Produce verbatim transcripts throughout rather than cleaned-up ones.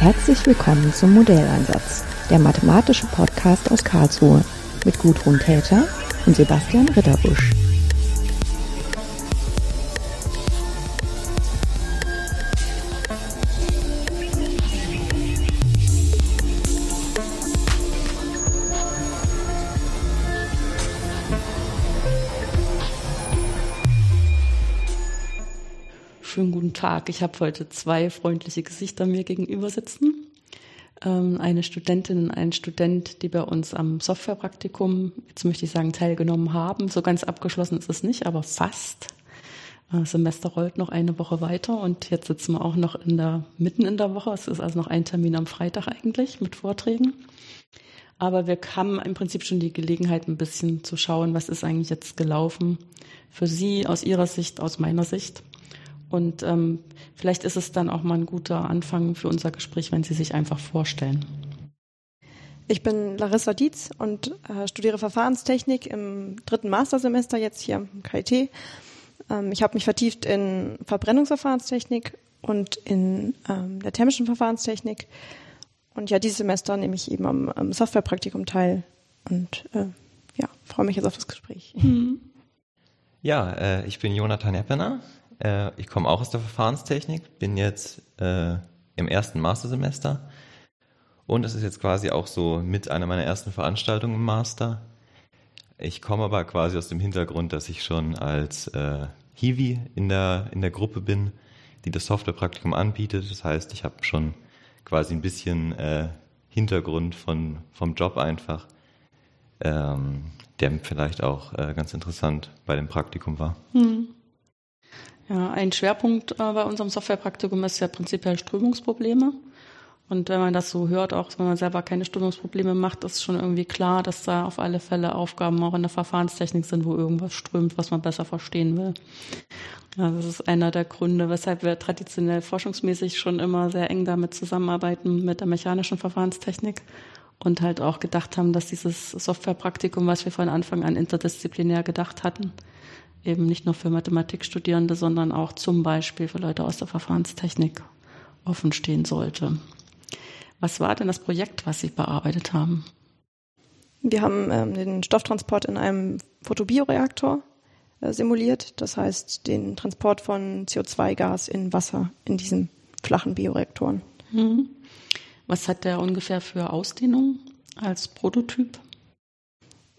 Herzlich willkommen zum Modellansatz, der mathematische Podcast aus Karlsruhe mit Gudrun Täter und Sebastian Ritterbusch. Schönen guten Tag. Ich habe heute zwei freundliche Gesichter mir gegenüber sitzen. Eine Studentin und ein Student, die bei uns am Softwarepraktikum, jetzt möchte ich sagen, teilgenommen haben. So ganz abgeschlossen ist es nicht, aber fast. Das Semester rollt noch eine Woche weiter und jetzt sitzen wir auch noch in der, mitten in der Woche. Es ist also noch ein Termin am Freitag eigentlich mit Vorträgen. Aber wir haben im Prinzip schon die Gelegenheit, ein bisschen zu schauen, was ist eigentlich jetzt gelaufen für Sie aus Ihrer Sicht, aus meiner Sicht. Und ähm, vielleicht ist es dann auch mal ein guter Anfang für unser Gespräch, wenn Sie sich einfach vorstellen. Ich bin Larissa Dietz und äh, studiere Verfahrenstechnik im dritten Mastersemester jetzt hier am K I T. Ähm, ich habe mich vertieft in Verbrennungsverfahrenstechnik und in ähm, der thermischen Verfahrenstechnik. Und ja, dieses Semester nehme ich eben am, am Softwarepraktikum teil und äh, ja, freue mich jetzt auf das Gespräch. Mhm. Ja, äh, ich bin Jonathan Eppner. Ich komme auch aus der Verfahrenstechnik, bin jetzt äh, im ersten Mastersemester und es ist jetzt quasi auch so mit einer meiner ersten Veranstaltungen im Master. Ich komme aber quasi aus dem Hintergrund, dass ich schon als äh, Hiwi in der, in der Gruppe bin, die das Softwarepraktikum anbietet. Das heißt, ich habe schon quasi ein bisschen äh, Hintergrund von, vom Job einfach, ähm, der vielleicht auch äh, ganz interessant bei dem Praktikum war. Hm. Ja, ein Schwerpunkt äh, bei unserem Softwarepraktikum ist ja prinzipiell Strömungsprobleme. Und wenn man das so hört, auch wenn man selber keine Strömungsprobleme macht, ist schon irgendwie klar, dass da auf alle Fälle Aufgaben auch in der Verfahrenstechnik sind, wo irgendwas strömt, was man besser verstehen will. Ja, das ist einer der Gründe, weshalb wir traditionell forschungsmäßig schon immer sehr eng damit zusammenarbeiten mit der mechanischen Verfahrenstechnik und halt auch gedacht haben, dass dieses Softwarepraktikum, was wir von Anfang an interdisziplinär gedacht hatten, eben nicht nur für Mathematikstudierende, sondern auch zum Beispiel für Leute aus der Verfahrenstechnik offen stehen sollte. Was war denn das Projekt, was Sie bearbeitet haben? Wir haben ähm, den Stofftransport in einem Photobioreaktor äh, simuliert, das heißt den Transport von C O zwei Gas in Wasser in diesen flachen Bioreaktoren. Mhm. Was hat der ungefähr für Ausdehnung als Prototyp?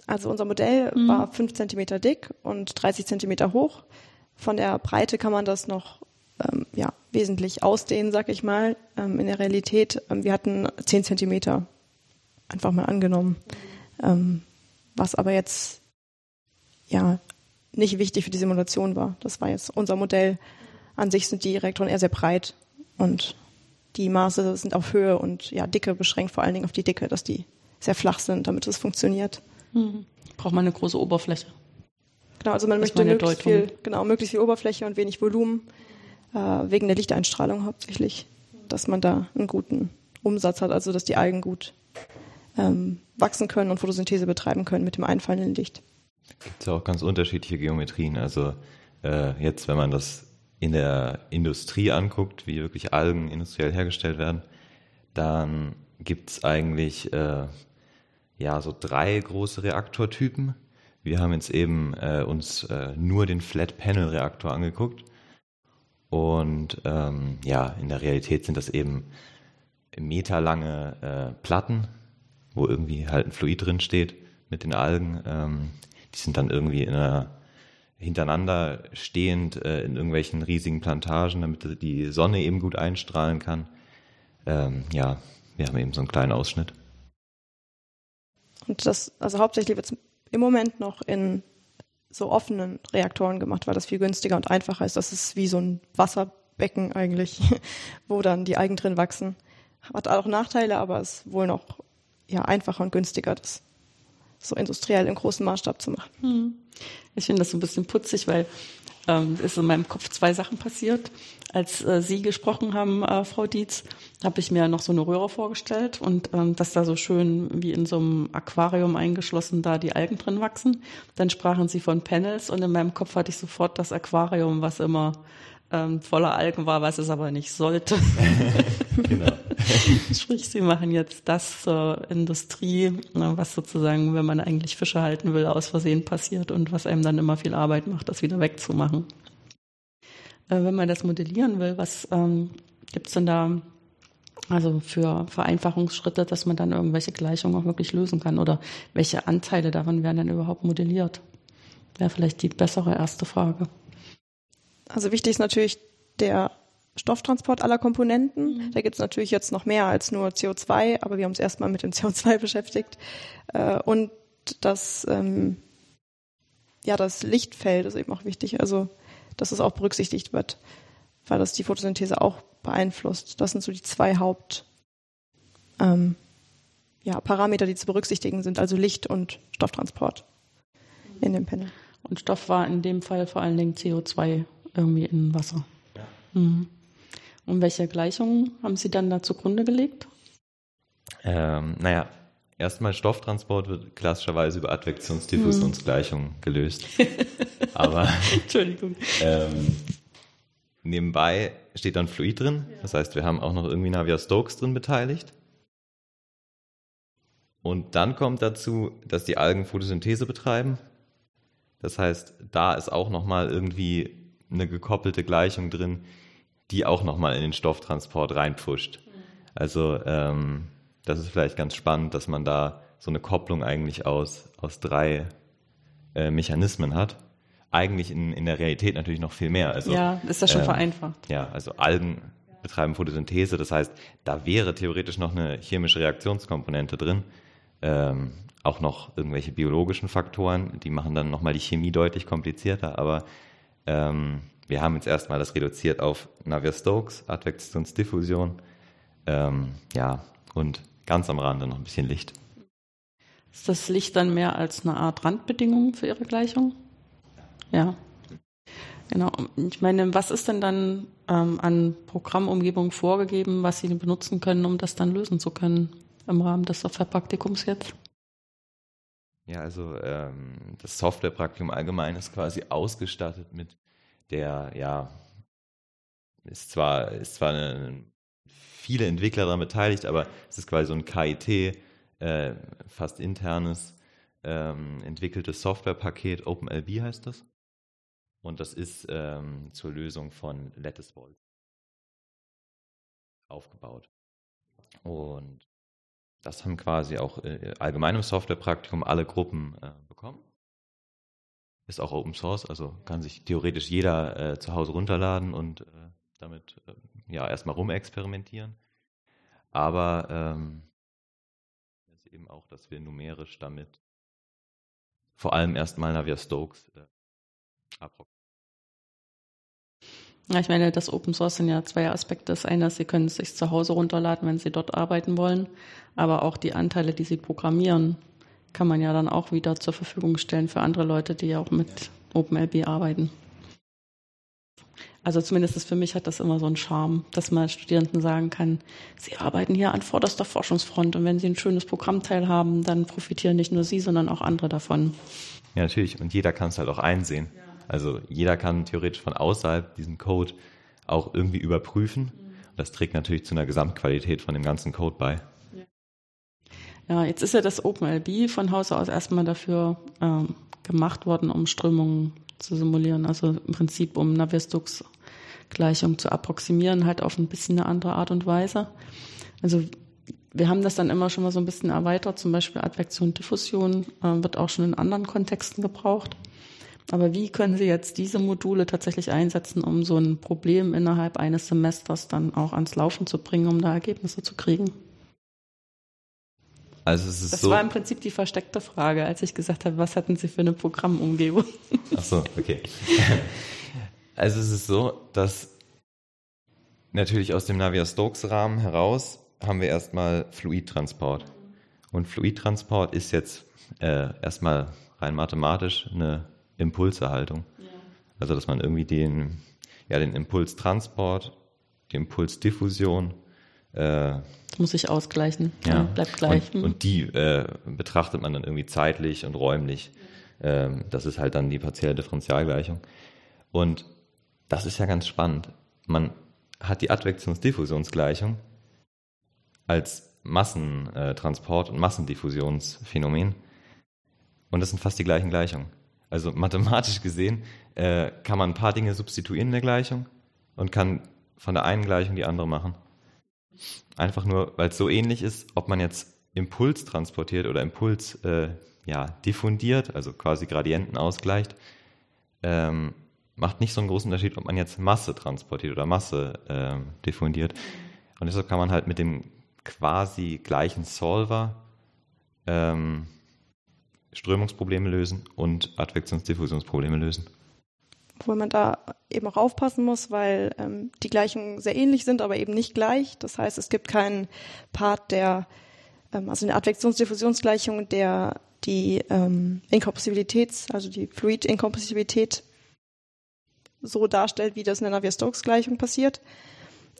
Also unser Modell mhm. war fünf Zentimeter dick und dreißig Zentimeter hoch. Von der Breite kann man das noch ähm, ja, wesentlich ausdehnen, sag ich mal. Ähm, in der Realität, ähm, wir hatten zehn Zentimeter einfach mal angenommen. Ähm, was aber jetzt ja nicht wichtig für die Simulation war. Das war jetzt unser Modell. An sich sind die Reaktoren eher sehr breit und die Maße sind auf Höhe und ja Dicke beschränkt, vor allen Dingen auf die Dicke, dass die sehr flach sind, damit es funktioniert. Braucht man eine große Oberfläche. Genau, also man möchte möglichst viel, genau, möglichst viel Oberfläche und wenig Volumen, äh, wegen der Lichteinstrahlung hauptsächlich, dass man da einen guten Umsatz hat, also dass die Algen gut ähm, wachsen können und Photosynthese betreiben können mit dem einfallenden Licht. Es gibt ja auch ganz unterschiedliche Geometrien. Also äh, jetzt, wenn man das in der Industrie anguckt, wie wirklich Algen industriell hergestellt werden, dann gibt es eigentlich... Äh, Ja, so drei große Reaktortypen. Wir haben jetzt eben äh, uns äh, nur den Flat-Panel-Reaktor angeguckt. Und ähm, ja, in der Realität sind das eben meterlange äh, Platten, wo irgendwie halt ein Fluid drin steht mit den Algen. Ähm, die sind dann irgendwie in einer, hintereinander stehend äh, in irgendwelchen riesigen Plantagen, damit die Sonne eben gut einstrahlen kann. Ähm, ja, wir haben eben so einen kleinen Ausschnitt. Und das, also hauptsächlich wird es im Moment noch in so offenen Reaktoren gemacht, weil das viel günstiger und einfacher ist. Das ist wie so ein Wasserbecken eigentlich, wo dann die Algen drin wachsen. Hat auch Nachteile, aber ist wohl noch ja, einfacher und günstiger, das so industriell im großen Maßstab zu machen. Hm. Ich finde das so ein bisschen putzig, weil ähm, ist in meinem Kopf zwei Sachen passiert. Als äh, Sie gesprochen haben, äh, Frau Dietz, habe ich mir noch so eine Röhre vorgestellt und ähm, dass da so schön wie in so einem Aquarium eingeschlossen da die Algen drin wachsen. Dann sprachen Sie von Panels und in meinem Kopf hatte ich sofort das Aquarium, was immer ähm, voller Algen war, was es aber nicht sollte. Genau. Sprich, sie machen jetzt das zur Industrie, was sozusagen, wenn man eigentlich Fische halten will, aus Versehen passiert und was einem dann immer viel Arbeit macht, das wieder wegzumachen. Wenn man das modellieren will, was ähm, gibt es denn da also für Vereinfachungsschritte, dass man dann irgendwelche Gleichungen auch wirklich lösen kann? Oder welche Anteile daran werden dann überhaupt modelliert? Wäre vielleicht die bessere erste Frage. Also wichtig ist natürlich der Stofftransport aller Komponenten. Mhm. Da gibt es natürlich jetzt noch mehr als nur C O zwei, aber wir haben uns erstmal mit dem C O zwei beschäftigt. Und das, ähm, ja, das Lichtfeld ist eben auch wichtig, also dass es auch berücksichtigt wird, weil das die Photosynthese auch beeinflusst. Das sind so die zwei Haupt, ähm, ja, Parameter, die zu berücksichtigen sind, also Licht und Stofftransport in dem Panel. Und Stoff war in dem Fall vor allen Dingen C O zwei irgendwie in Wasser. Ja. Mhm. Und welche Gleichungen haben Sie dann da zugrunde gelegt? Ähm, naja, erstmal Stofftransport wird klassischerweise über Advektionsdiffusionsgleichung mhm. gelöst. Aber Entschuldigung. Ähm, nebenbei steht dann Fluid drin. Ja. Das heißt, wir haben auch noch irgendwie Navier-Stokes drin beteiligt. Und dann kommt dazu, dass die Algen Photosynthese betreiben. Das heißt, da ist auch nochmal irgendwie eine gekoppelte Gleichung drin, die auch nochmal in den Stofftransport reinpfuscht. Also ähm, das ist vielleicht ganz spannend, dass man da so eine Kopplung eigentlich aus, aus drei äh, Mechanismen hat. Eigentlich in, in der Realität natürlich noch viel mehr. Also, ja, ist das schon ähm, vereinfacht. Ja, also Algen betreiben Photosynthese. Das heißt, da wäre theoretisch noch eine chemische Reaktionskomponente drin. Ähm, auch noch irgendwelche biologischen Faktoren, die machen dann nochmal die Chemie deutlich komplizierter. Aber ähm, wir haben jetzt erstmal das reduziert auf Navier-Stokes, Advektionsdiffusion. Ähm, ja, und ganz am Rande noch ein bisschen Licht. Ist das Licht dann mehr als eine Art Randbedingung für Ihre Gleichung? Ja. Genau, ich meine, was ist denn dann ähm, an Programmumgebung vorgegeben, was Sie benutzen können, um das dann lösen zu können im Rahmen des Softwarepraktikums jetzt? Ja, also ähm, das Softwarepraktikum allgemein ist quasi ausgestattet mit der, ja, ist zwar, ist zwar eine, viele Entwickler daran beteiligt, aber es ist quasi so ein K I T, äh, fast internes, ähm, entwickeltes Softwarepaket, OpenLB heißt das. Und das ist ähm, zur Lösung von Lattice-Boltzmann aufgebaut. Und das haben quasi auch äh, allgemein im Softwarepraktikum alle Gruppen äh, bekommen. Ist auch Open Source, also kann sich theoretisch jeder äh, zu Hause runterladen und äh, damit äh, ja, erstmal rumexperimentieren. Aber ähm, ist eben auch, dass wir numerisch damit vor allem erstmal Navier-Stokes äh, Ja, ich meine, das Open Source sind ja zwei Aspekte. Das eine ist, Sie können es sich zu Hause runterladen, wenn Sie dort arbeiten wollen, aber auch die Anteile, die Sie programmieren, kann man ja dann auch wieder zur Verfügung stellen für andere Leute, die ja auch mit OpenLB arbeiten. Also zumindest für mich hat das immer so einen Charme, dass man Studierenden sagen kann, sie arbeiten hier an vorderster Forschungsfront und wenn sie ein schönes Programmteil haben, dann profitieren nicht nur sie, sondern auch andere davon. Ja, natürlich. Und jeder kann es halt auch einsehen. Ja. Also jeder kann theoretisch von außerhalb diesen Code auch irgendwie überprüfen. Und das trägt natürlich zu einer Gesamtqualität von dem ganzen Code bei. Ja, jetzt ist ja das OpenLB von Hause aus erstmal dafür ähm, gemacht worden, um Strömungen zu simulieren. Also im Prinzip, um Navier-Stokes-Gleichung zu approximieren, halt auf ein bisschen eine andere Art und Weise. Also wir haben das dann immer schon mal so ein bisschen erweitert. Zum Beispiel Advektion, Diffusion äh, wird auch schon in anderen Kontexten gebraucht. Aber wie können Sie jetzt diese Module tatsächlich einsetzen, um so ein Problem innerhalb eines Semesters dann auch ans Laufen zu bringen, um da Ergebnisse zu kriegen? Also es ist das so, war im Prinzip die versteckte Frage, als ich gesagt habe, was hatten Sie für eine Programmumgebung? Ach so, okay. Also es ist so, dass natürlich aus dem Navier-Stokes-Rahmen heraus haben wir erstmal Fluidtransport. Und Fluidtransport ist jetzt äh, erstmal rein mathematisch eine Impulserhaltung. Ja. Also, dass man irgendwie den, ja, den Impulstransport, die Impulsdiffusion. Äh, das muss ich ausgleichen. Ja. Bleibt gleich. Und, und die äh, betrachtet man dann irgendwie zeitlich und räumlich. Ja. Ähm, das ist halt dann die partielle Differentialgleichung. Und das ist ja ganz spannend. Man hat die Advektionsdiffusionsgleichung als Massentransport- und Massendiffusionsphänomen. Und das sind fast die gleichen Gleichungen. Also mathematisch gesehen äh, kann man ein paar Dinge substituieren in der Gleichung und kann von der einen Gleichung die andere machen. Einfach nur, weil es so ähnlich ist, ob man jetzt Impuls transportiert oder Impuls äh, ja, diffundiert, also quasi Gradienten ausgleicht, ähm, macht nicht so einen großen Unterschied, ob man jetzt Masse transportiert oder Masse ähm, diffundiert. Und deshalb kann man halt mit dem quasi gleichen Solver ähm, Strömungsprobleme lösen und Advektionsdiffusionsprobleme lösen. Obwohl man da eben auch aufpassen muss, weil ähm, die Gleichungen sehr ähnlich sind, aber eben nicht gleich. Das heißt, es gibt keinen Part, der also eine Advektionsdiffusionsgleichung, der die ähm, Inkompressibilitäts, also die Fluidinkompressibilität so darstellt, wie das in der Navier-Stokes-Gleichung passiert,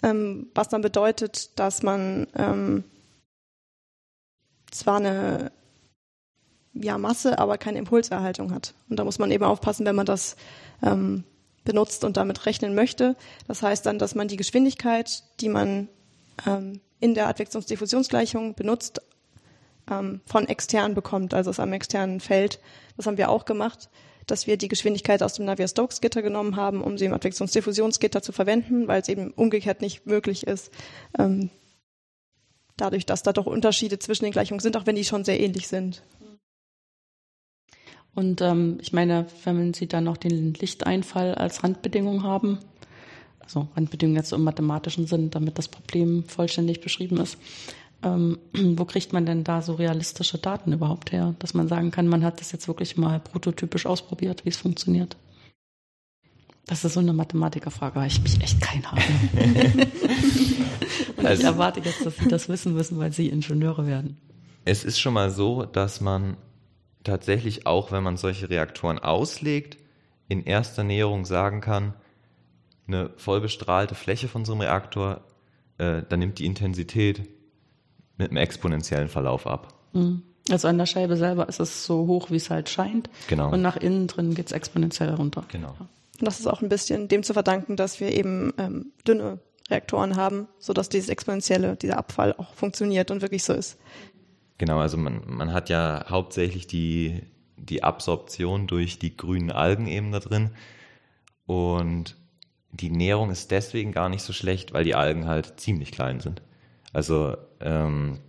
ähm, was dann bedeutet, dass man ähm, zwar eine ja, Masse, aber keine Impulserhaltung hat. Und da muss man eben aufpassen, wenn man das ähm, benutzt und damit rechnen möchte. Das heißt dann, dass man die Geschwindigkeit, die man ähm, in der Advektionsdiffusionsgleichung benutzt, ähm, von extern bekommt, also aus einem externen Feld. Das haben wir auch gemacht, dass wir die Geschwindigkeit aus dem Navier-Stokes-Gitter genommen haben, um sie im Advektionsdiffusionsgitter zu verwenden, weil es eben umgekehrt nicht möglich ist, ähm, dadurch, dass da doch Unterschiede zwischen den Gleichungen sind, auch wenn die schon sehr ähnlich sind. Und ähm, ich meine, wenn Sie dann noch den Lichteinfall als Randbedingung haben, also Randbedingungen jetzt im mathematischen Sinn, damit das Problem vollständig beschrieben ist. Ähm, wo kriegt man denn da so realistische Daten überhaupt her, dass man sagen kann, man hat das jetzt wirklich mal prototypisch ausprobiert, wie es funktioniert? Das ist so eine Mathematikerfrage, weil ich mich echt keine Ahnung habe. Und also, ich erwarte jetzt, dass Sie das wissen müssen, weil Sie Ingenieure werden. Es ist schon mal so, dass man tatsächlich auch, wenn man solche Reaktoren auslegt, in erster Näherung sagen kann, eine voll bestrahlte Fläche von so einem Reaktor, äh, dann nimmt die Intensität mit einem exponentiellen Verlauf ab. Also an der Scheibe selber ist es so hoch, wie es halt scheint. Genau. Und nach innen drin geht es exponentiell runter. Genau. Und das ist auch ein bisschen dem zu verdanken, dass wir eben ähm, dünne Reaktoren haben, sodass dieses exponentielle, dieser Abfall auch funktioniert und wirklich so ist. Genau, also man, man hat ja hauptsächlich die, die Absorption durch die grünen Algen eben da drin. Und die Näherung ist deswegen gar nicht so schlecht, weil die Algen halt ziemlich klein sind. Also ähm,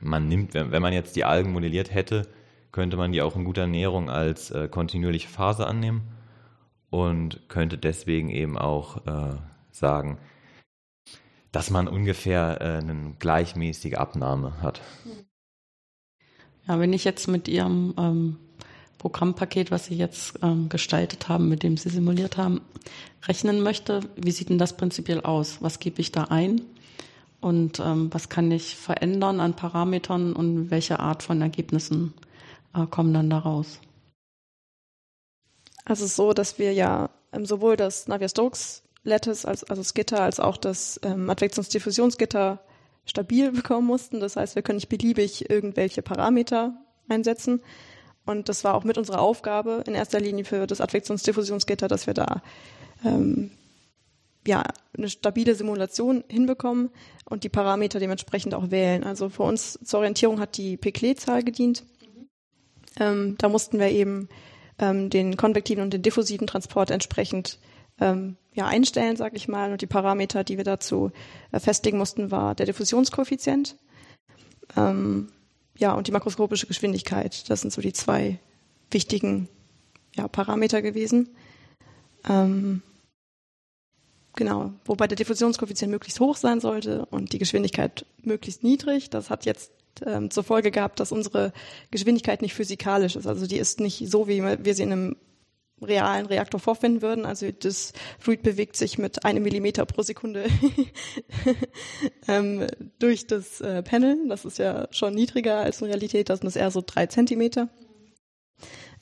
man nimmt, wenn, wenn man jetzt die Algen modelliert hätte, könnte man die auch in guter Näherung als äh, kontinuierliche Phase annehmen und könnte deswegen eben auch äh, sagen, dass man ungefähr äh, eine gleichmäßige Abnahme hat. Ja, wenn ich jetzt mit Ihrem ähm Programmpaket, was Sie jetzt ähm, gestaltet haben, mit dem Sie simuliert haben, rechnen möchte. Wie sieht denn das prinzipiell aus? Was gebe ich da ein? Und ähm, was kann ich verändern an Parametern und welche Art von Ergebnissen äh, kommen dann da raus? Also es ist so, dass wir ja ähm, sowohl das Navier-Stokes Lattice, als, also das Gitter, als auch das ähm, Advektionsdiffusionsgitter stabil bekommen mussten. Das heißt, wir können nicht beliebig irgendwelche Parameter einsetzen. Und das war auch mit unserer Aufgabe in erster Linie für das Advektionsdiffusionsgitter, dass wir da ähm, ja, eine stabile Simulation hinbekommen und die Parameter dementsprechend auch wählen. Also für uns zur Orientierung hat die Péclet-Zahl gedient. Mhm. Ähm, da mussten wir eben ähm, den konvektiven und den diffusiven Transport entsprechend ähm, ja, einstellen, sage ich mal. Und die Parameter, die wir dazu äh, festlegen mussten, war der Diffusionskoeffizient. Ähm, Ja, und die makroskopische Geschwindigkeit, das sind so die zwei wichtigen ja, Parameter gewesen. Ähm, genau, wobei der Diffusionskoeffizient möglichst hoch sein sollte und die Geschwindigkeit möglichst niedrig. Das hat jetzt ähm, zur Folge gehabt, dass unsere Geschwindigkeit nicht physikalisch ist. Also die ist nicht so, wie wir sie in einem realen Reaktor vorfinden würden. Also das Fluid bewegt sich mit einem Millimeter pro Sekunde ähm, durch das äh, Panel. Das ist ja schon niedriger als in Realität. Das sind eher so drei Zentimeter.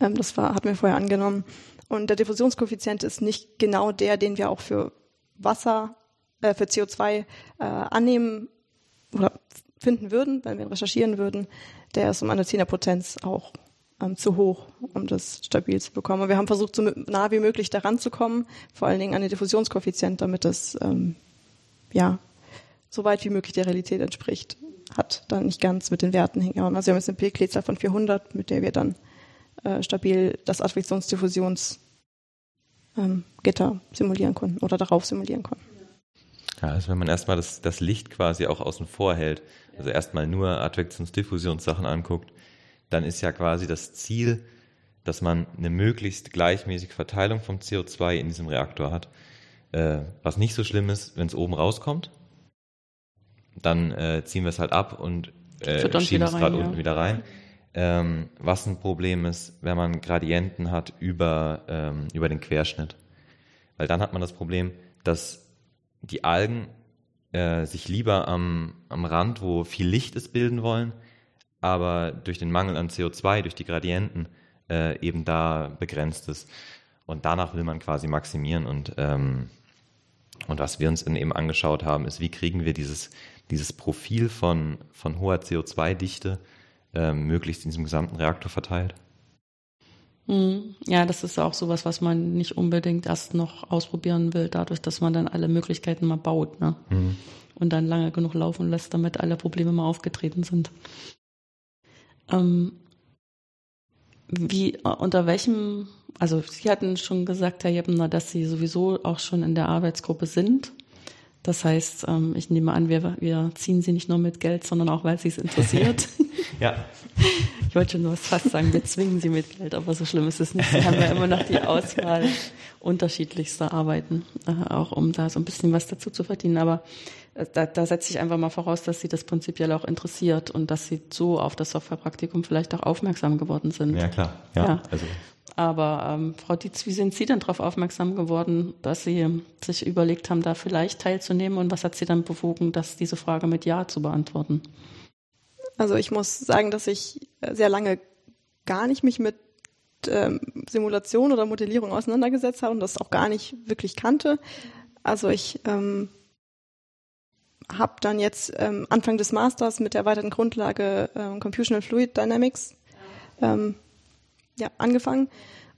Ähm, das war, hatten wir vorher angenommen. Und der Diffusionskoeffizient ist nicht genau der, den wir auch für Wasser, äh, für C O zwei äh, annehmen oder finden würden, wenn wir ihn recherchieren würden. Der ist um eine Zehnerpotenz auch Ähm, zu hoch, um das stabil zu bekommen. Und wir haben versucht, so nah wie möglich daran zu kommen, vor allen Dingen an den Diffusionskoeffizient, damit das ähm, ja, so weit wie möglich der Realität entspricht. Hat dann nicht ganz mit den Werten hingehauen. Also wir haben jetzt eine Péclet-Zahl von vierhundert, mit der wir dann äh, stabil das Advektionsdiffusionsgitter ähm, simulieren konnten oder darauf simulieren konnten. Ja, also wenn man erstmal das, das Licht quasi auch außen vor hält, also erstmal nur Advektionsdiffusionssachen anguckt, dann ist ja quasi das Ziel, dass man eine möglichst gleichmäßige Verteilung vom C O zwei in diesem Reaktor hat. Äh, was nicht so schlimm ist, wenn es oben rauskommt, dann äh, ziehen wir es halt ab und äh, schieben es gerade ja. unten wieder rein. Ähm, was ein Problem ist, wenn man Gradienten hat über, ähm, über den Querschnitt. Weil dann hat man das Problem, dass die Algen äh, sich lieber am, am Rand, wo viel Licht ist, bilden wollen, aber durch den Mangel an C O zwei, durch die Gradienten, äh, eben da begrenzt ist. Und danach will man quasi maximieren. Und, ähm, und was wir uns eben angeschaut haben, ist, wie kriegen wir dieses, dieses Profil von, von hoher C O zwei Dichte äh, möglichst in diesem gesamten Reaktor verteilt. Ja, das ist auch sowas, was man nicht unbedingt erst noch ausprobieren will, dadurch, dass man dann alle Möglichkeiten mal baut, ne? Mhm. Und dann lange genug laufen lässt, damit alle Probleme mal aufgetreten sind. Ähm, wie, unter welchem, also Sie hatten schon gesagt, Herr Jeppner, dass Sie sowieso auch schon in der Arbeitsgruppe sind. Das heißt, ähm, ich nehme an, wir, wir ziehen Sie nicht nur mit Geld, sondern auch, weil Sie es interessiert. Ja. Ich wollte schon was fast sagen, wir zwingen Sie mit Geld, aber so schlimm ist es nicht. Wir haben ja immer noch die Auswahl unterschiedlichster Arbeiten, äh, auch um da so ein bisschen was dazu zu verdienen. Aber äh, da, da setze ich einfach mal voraus, dass Sie das prinzipiell auch interessiert und dass Sie so auf das Softwarepraktikum vielleicht auch aufmerksam geworden sind. Ja, klar. Ja, ja. Also. Aber ähm, Frau Dietz, wie sind Sie denn darauf aufmerksam geworden, dass Sie sich überlegt haben, da vielleicht teilzunehmen? Und was hat Sie dann bewogen, das, diese Frage mit Ja zu beantworten? Also ich muss sagen, dass ich sehr lange gar nicht mich mit ähm, Simulation oder Modellierung auseinandergesetzt habe und das auch gar nicht wirklich kannte. Also ich ähm, habe dann jetzt ähm, Anfang des Masters mit der erweiterten Grundlage ähm, Computational Fluid Dynamics ähm, ja, angefangen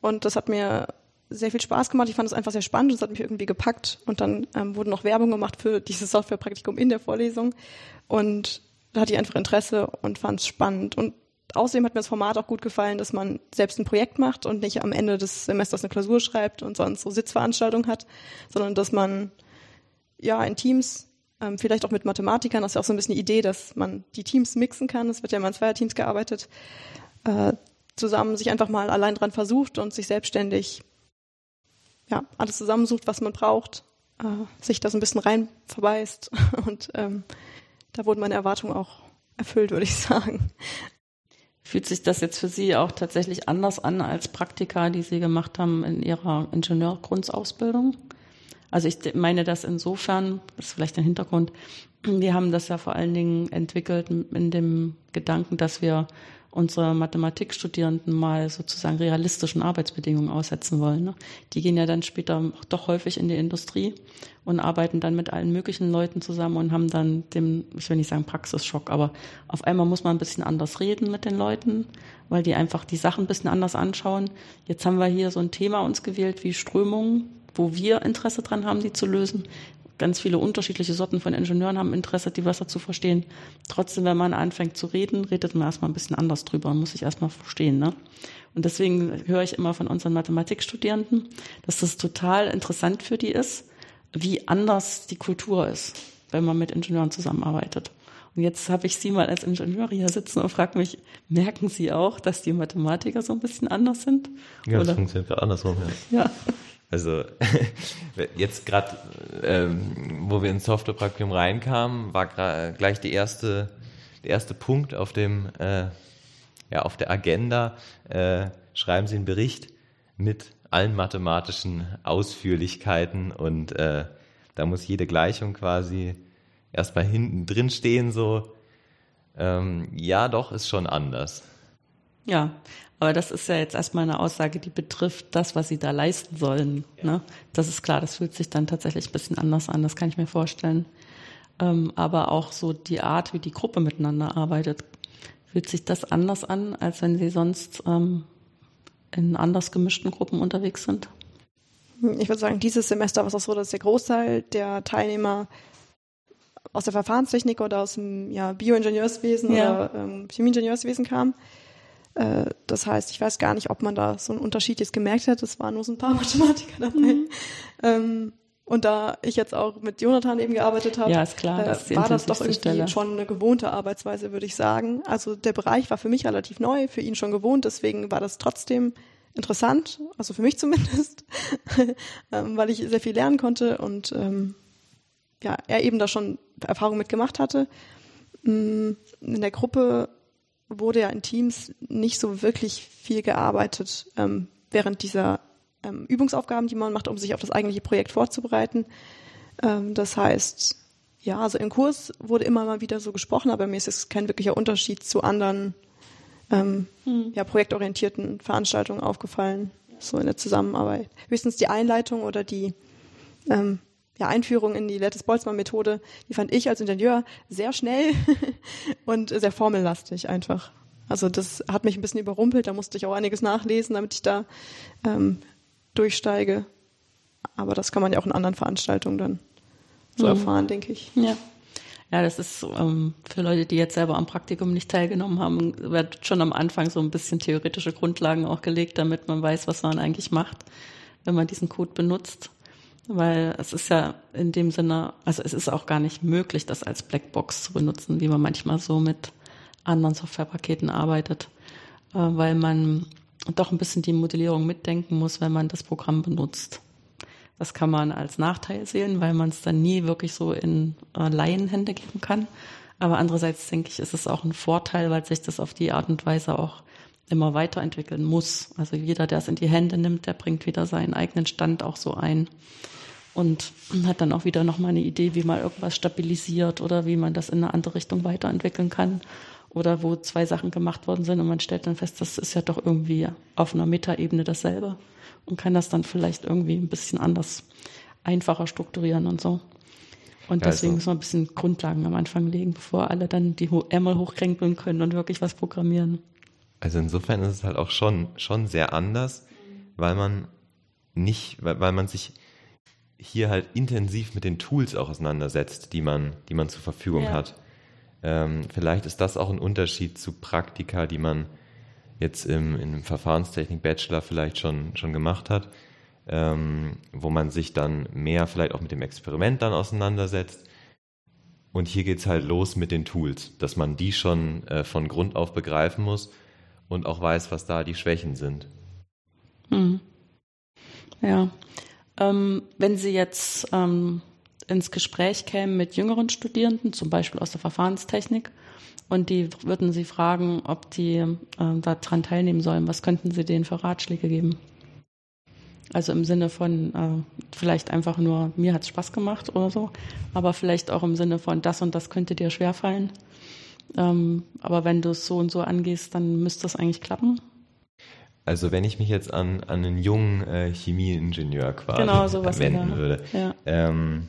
und das hat mir sehr viel Spaß gemacht. Ich fand es einfach sehr spannend, das hat mich irgendwie gepackt und dann ähm, wurde noch Werbung gemacht für dieses Softwarepraktikum in der Vorlesung und da hatte ich einfach Interesse und fand es spannend. Und außerdem hat mir das Format auch gut gefallen, dass man selbst ein Projekt macht und nicht am Ende des Semesters eine Klausur schreibt und sonst so Sitzveranstaltungen hat, sondern dass man ja in Teams, ähm, vielleicht auch mit Mathematikern, das ist ja auch so ein bisschen die Idee, dass man die Teams mixen kann, es wird ja immer in Zweierteams gearbeitet, äh, zusammen sich einfach mal allein dran versucht und sich selbstständig ja alles zusammensucht, was man braucht, äh, sich da so ein bisschen rein verbeißt und ähm, da wurden meine Erwartungen auch erfüllt, würde ich sagen. Fühlt sich das jetzt für Sie auch tatsächlich anders an als Praktika, die Sie gemacht haben in Ihrer Ingenieurgrundausbildung? Also ich meine das insofern, das ist vielleicht ein Hintergrund, wir haben das ja vor allen Dingen entwickelt in dem Gedanken, dass wir unsere Mathematikstudierenden mal sozusagen realistischen Arbeitsbedingungen aussetzen wollen, ne? Die gehen ja dann später doch häufig in die Industrie und arbeiten dann mit allen möglichen Leuten zusammen und haben dann den, ich will nicht sagen Praxisschock, aber auf einmal muss man ein bisschen anders reden mit den Leuten, weil die einfach die Sachen ein bisschen anders anschauen. Jetzt haben wir hier so ein Thema uns gewählt wie Strömungen, wo wir Interesse dran haben, die zu lösen. Ganz viele unterschiedliche Sorten von Ingenieuren haben Interesse, die Wasser zu verstehen. Trotzdem, wenn man anfängt zu reden, redet man erstmal ein bisschen anders drüber und muss sich erstmal verstehen, ne? Und deswegen höre ich immer von unseren Mathematikstudierenden, dass das total interessant für die ist, wie anders die Kultur ist, wenn man mit Ingenieuren zusammenarbeitet. Und jetzt habe ich Sie mal als Ingenieur hier sitzen und frage mich, merken Sie auch, dass die Mathematiker so ein bisschen anders sind? Ja, oder? Das funktioniert gerade andersrum, ja. Ja. Also jetzt gerade, ähm, wo wir ins Softwarepraktikum reinkamen, war grad, gleich die erste, der erste Punkt auf dem, äh, ja, auf der Agenda. Äh, schreiben Sie einen Bericht mit allen mathematischen Ausführlichkeiten und äh, da muss jede Gleichung quasi erstmal hinten drin stehen. So, ähm, ja, doch ist schon anders. Ja. Aber das ist ja jetzt erstmal eine Aussage, die betrifft das, was sie da leisten sollen. Ja. Ne? Das ist klar, das fühlt sich dann tatsächlich ein bisschen anders an, das kann ich mir vorstellen. Ähm, aber auch so die Art, wie die Gruppe miteinander arbeitet, fühlt sich das anders an, als wenn sie sonst ähm, in anders gemischten Gruppen unterwegs sind? Ich würde sagen, dieses Semester war es auch so, dass der Großteil der Teilnehmer aus der Verfahrenstechnik oder aus dem ja, Bioingenieurswesen ja. oder ähm, Chemieingenieurswesen kam. Äh, das heißt, ich weiß gar nicht, ob man da so einen Unterschied jetzt gemerkt hat. Es waren nur so ein paar Mathematiker dabei. Mhm. Ähm, und da ich jetzt auch mit Jonathan eben gearbeitet habe, ja, ist klar, äh, das war das doch irgendwie Stelle. schon eine gewohnte Arbeitsweise, würde ich sagen. Also der Bereich war für mich relativ neu, für ihn schon gewohnt. Deswegen war das trotzdem interessant, also für mich zumindest, ähm, weil ich sehr viel lernen konnte und ähm, ja, er eben da schon Erfahrung mitgemacht hatte. In der Gruppe wurde ja in Teams nicht so wirklich viel gearbeitet ähm, während dieser ähm, Übungsaufgaben, die man macht, um sich auf das eigentliche Projekt vorzubereiten. Ähm, das heißt, ja, also im Kurs wurde immer mal wieder so gesprochen, aber mir ist es kein wirklicher Unterschied zu anderen ähm, hm. ja, projektorientierten Veranstaltungen aufgefallen, so in der Zusammenarbeit. Höchstens die Einleitung oder die ähm, Ja, Einführung in die Lattice-Boltzmann-Methode, die fand ich als Ingenieur sehr schnell und sehr formellastig einfach. Also das hat mich ein bisschen überrumpelt, da musste ich auch einiges nachlesen, damit ich da ähm, durchsteige. Aber das kann man ja auch in anderen Veranstaltungen dann so mhm. erfahren, denke ich. Ja. Ja, das ist ähm, für Leute, die jetzt selber am Praktikum nicht teilgenommen haben, wird schon am Anfang so ein bisschen theoretische Grundlagen auch gelegt, damit man weiß, was man eigentlich macht, wenn man diesen Code benutzt. Weil es ist ja in dem Sinne, also es ist auch gar nicht möglich, das als Blackbox zu benutzen, wie man manchmal so mit anderen Softwarepaketen arbeitet, weil man doch ein bisschen die Modellierung mitdenken muss, wenn man das Programm benutzt. Das kann man als Nachteil sehen, weil man es dann nie wirklich so in Laienhände geben kann. Aber andererseits denke ich, ist es auch ein Vorteil, weil sich das auf die Art und Weise auch immer weiterentwickeln muss. Also jeder, der es in die Hände nimmt, der bringt wieder seinen eigenen Stand auch so ein. Und hat dann auch wieder nochmal eine Idee, wie man irgendwas stabilisiert oder wie man das in eine andere Richtung weiterentwickeln kann. Oder wo zwei Sachen gemacht worden sind und man stellt dann fest, das ist ja doch irgendwie auf einer Metaebene dasselbe und kann das dann vielleicht irgendwie ein bisschen anders, einfacher strukturieren und so. Und ja, deswegen also. muss man ein bisschen Grundlagen am Anfang legen, bevor alle dann die Ärmel hochkrempeln können und wirklich was programmieren. Also insofern ist es halt auch schon, schon sehr anders, weil man nicht, weil, weil man sich hier halt intensiv mit den Tools auch auseinandersetzt, die man, die man zur Verfügung ja. hat. Ähm, vielleicht ist das auch ein Unterschied zu Praktika, die man jetzt im, im Verfahrenstechnik-Bachelor vielleicht schon, schon gemacht hat, ähm, wo man sich dann mehr vielleicht auch mit dem Experiment dann auseinandersetzt. Und hier geht's halt los mit den Tools, dass man die schon äh, von Grund auf begreifen muss und auch weiß, was da die Schwächen sind. Hm. Ja. Wenn Sie jetzt ähm, ins Gespräch kämen mit jüngeren Studierenden, zum Beispiel aus der Verfahrenstechnik, und die würden Sie fragen, ob die äh, daran teilnehmen sollen, was könnten Sie denen für Ratschläge geben? Also im Sinne von äh, vielleicht einfach nur, mir hat's Spaß gemacht oder so, aber vielleicht auch im Sinne von, das und das könnte dir schwerfallen. Ähm, aber wenn du es so und so angehst, dann müsste das eigentlich klappen. Also wenn ich mich jetzt an, an einen jungen äh, Chemieingenieur quasi genau, sowas wenden würde. Ja. Ähm,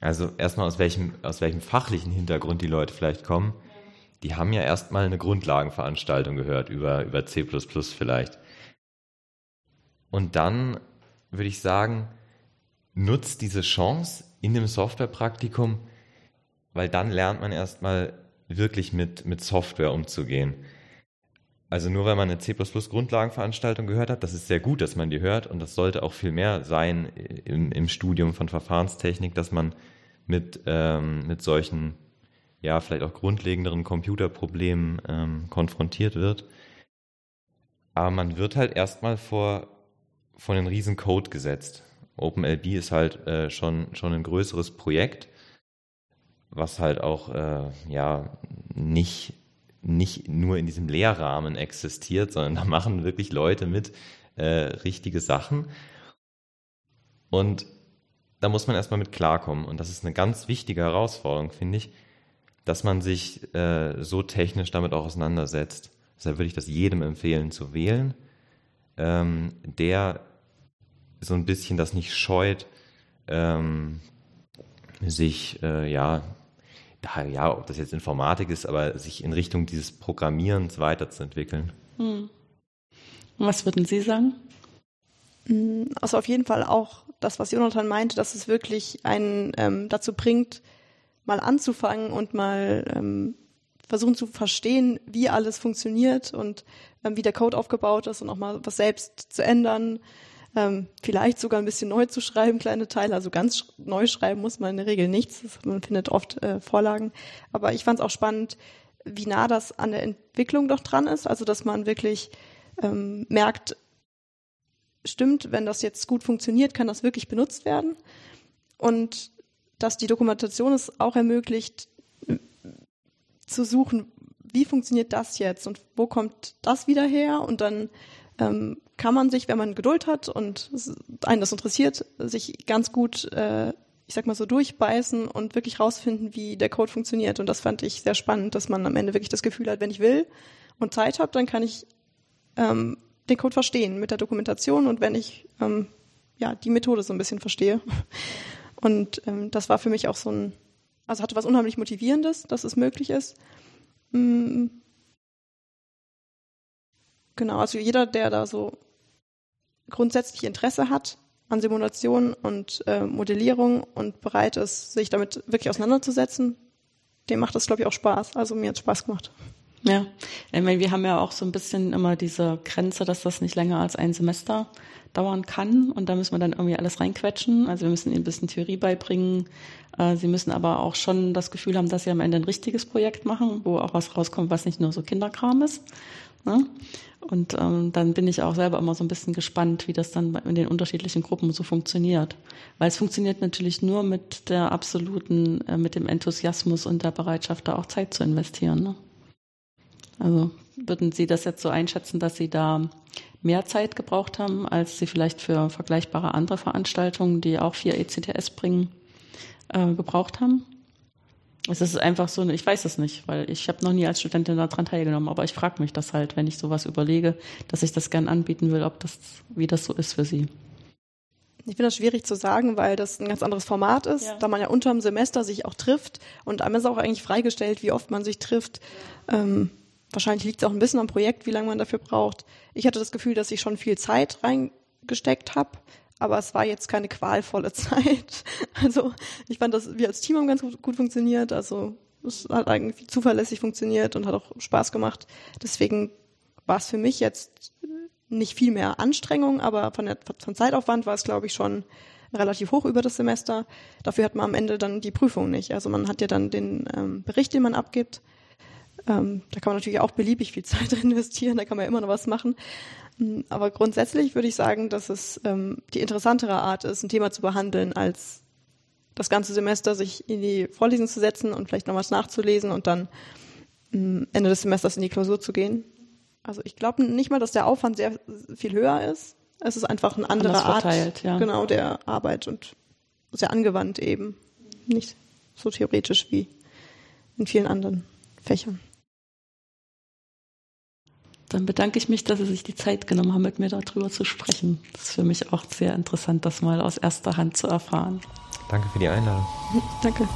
also erstmal aus welchem, aus welchem fachlichen Hintergrund die Leute vielleicht kommen. Die haben ja erstmal eine Grundlagenveranstaltung gehört über, über C plus plus vielleicht. Und dann würde ich sagen, nutzt diese Chance in dem Softwarepraktikum, weil dann lernt man erstmal wirklich mit, mit Software umzugehen. Also nur weil man eine C plus plus Grundlagenveranstaltung gehört hat, das ist sehr gut, dass man die hört und das sollte auch viel mehr sein im, im Studium von Verfahrenstechnik, dass man mit, ähm, mit solchen, ja vielleicht auch grundlegenderen Computerproblemen ähm, konfrontiert wird. Aber man wird halt erstmal vor, vor einen riesen Code gesetzt. OpenLB ist halt äh, schon, schon ein größeres Projekt, was halt auch äh, ja nicht... nicht nur in diesem Lehrrahmen existiert, sondern da machen wirklich Leute mit äh, richtige Sachen. Und da muss man erstmal mit klarkommen. Und das ist eine ganz wichtige Herausforderung, finde ich, dass man sich äh, so technisch damit auch auseinandersetzt. Deshalb würde ich das jedem empfehlen zu wählen, ähm, der so ein bisschen das nicht scheut, ähm, sich, äh, ja, ja, ob das jetzt Informatik ist, aber sich in Richtung dieses Programmierens weiterzuentwickeln. Hm. Was würden Sie sagen? Also auf jeden Fall auch das, was Jonathan meinte, dass es wirklich einen ähm, dazu bringt, mal anzufangen und mal ähm, versuchen zu verstehen, wie alles funktioniert und ähm, wie der Code aufgebaut ist und auch mal was selbst zu ändern, ähm, vielleicht sogar ein bisschen neu zu schreiben, kleine Teile, also ganz sch- neu schreiben muss man in der Regel nichts, das, man findet oft äh, Vorlagen, aber ich fand es auch spannend, wie nah das an der Entwicklung doch dran ist, also dass man wirklich ähm, merkt, stimmt, wenn das jetzt gut funktioniert, kann das wirklich benutzt werden und dass die Dokumentation es auch ermöglicht, zu suchen, wie funktioniert das jetzt und wo kommt das wieder her? Und dann ähm, kann man sich, wenn man Geduld hat und einen das interessiert, sich ganz gut, äh, ich sag mal so, durchbeißen und wirklich rausfinden, wie der Code funktioniert. Und das fand ich sehr spannend, dass man am Ende wirklich das Gefühl hat, wenn ich will und Zeit habe, dann kann ich ähm, den Code verstehen mit der Dokumentation und wenn ich ähm, ja die Methode so ein bisschen verstehe. Und ähm, das war für mich auch so ein, also hatte was unheimlich Motivierendes, dass es möglich ist. Mhm. Genau, also jeder, der da so grundsätzlich Interesse hat an Simulation und äh, Modellierung und bereit ist, sich damit wirklich auseinanderzusetzen, dem macht das, glaube ich, auch Spaß. Also mir hat es Spaß gemacht. Ja, ich meine, wir haben ja auch so ein bisschen immer diese Grenze, dass das nicht länger als ein Semester dauern kann und da müssen wir dann irgendwie alles reinquetschen. Also wir müssen ihnen ein bisschen Theorie beibringen. Sie müssen aber auch schon das Gefühl haben, dass sie am Ende ein richtiges Projekt machen, wo auch was rauskommt, was nicht nur so Kinderkram ist. Und dann bin ich auch selber immer so ein bisschen gespannt, wie das dann in den unterschiedlichen Gruppen so funktioniert. Weil es funktioniert natürlich nur mit der absoluten, mit dem Enthusiasmus und der Bereitschaft, da auch Zeit zu investieren. Also würden Sie das jetzt so einschätzen, dass Sie da mehr Zeit gebraucht haben, als Sie vielleicht für vergleichbare andere Veranstaltungen, die auch vier E C T S bringen, äh, gebraucht haben? Es ist einfach so, ich weiß es nicht, weil ich habe noch nie als Studentin daran teilgenommen, aber ich frage mich das halt, wenn ich sowas überlege, dass ich das gern anbieten will, ob das, wie das so ist für Sie. Ich finde das schwierig zu sagen, weil das ein ganz anderes Format ist, ja. Da man ja unterm Semester sich auch trifft und einem ist auch eigentlich freigestellt, wie oft man sich trifft. Ja. Ähm, Wahrscheinlich liegt es auch ein bisschen am Projekt, wie lange man dafür braucht. Ich hatte das Gefühl, dass ich schon viel Zeit reingesteckt habe, aber es war jetzt keine qualvolle Zeit. Also ich fand, dass wir als Team haben ganz gut, gut funktioniert. Also es hat eigentlich zuverlässig funktioniert und hat auch Spaß gemacht. Deswegen war es für mich jetzt nicht viel mehr Anstrengung, aber von, der, von Zeitaufwand war es, glaube ich, schon relativ hoch über das Semester. Dafür hat man am Ende dann die Prüfung nicht. Also man hat ja dann den ähm, Bericht, den man abgibt. Ähm, da kann man natürlich auch beliebig viel Zeit investieren, da kann man ja immer noch was machen. Aber grundsätzlich würde ich sagen, dass es ähm, die interessantere Art ist, ein Thema zu behandeln, als das ganze Semester sich in die Vorlesung zu setzen und vielleicht noch was nachzulesen und dann ähm, Ende des Semesters in die Klausur zu gehen. Also ich glaube nicht mal, dass der Aufwand sehr viel höher ist. Es ist einfach eine andere Art verteilt, ja. Genau, der Arbeit und sehr angewandt eben. Nicht so theoretisch wie in vielen anderen Fächern. Dann bedanke ich mich, dass Sie sich die Zeit genommen haben, mit mir darüber zu sprechen. Das ist für mich auch sehr interessant, das mal aus erster Hand zu erfahren. Danke für die Einladung. Danke.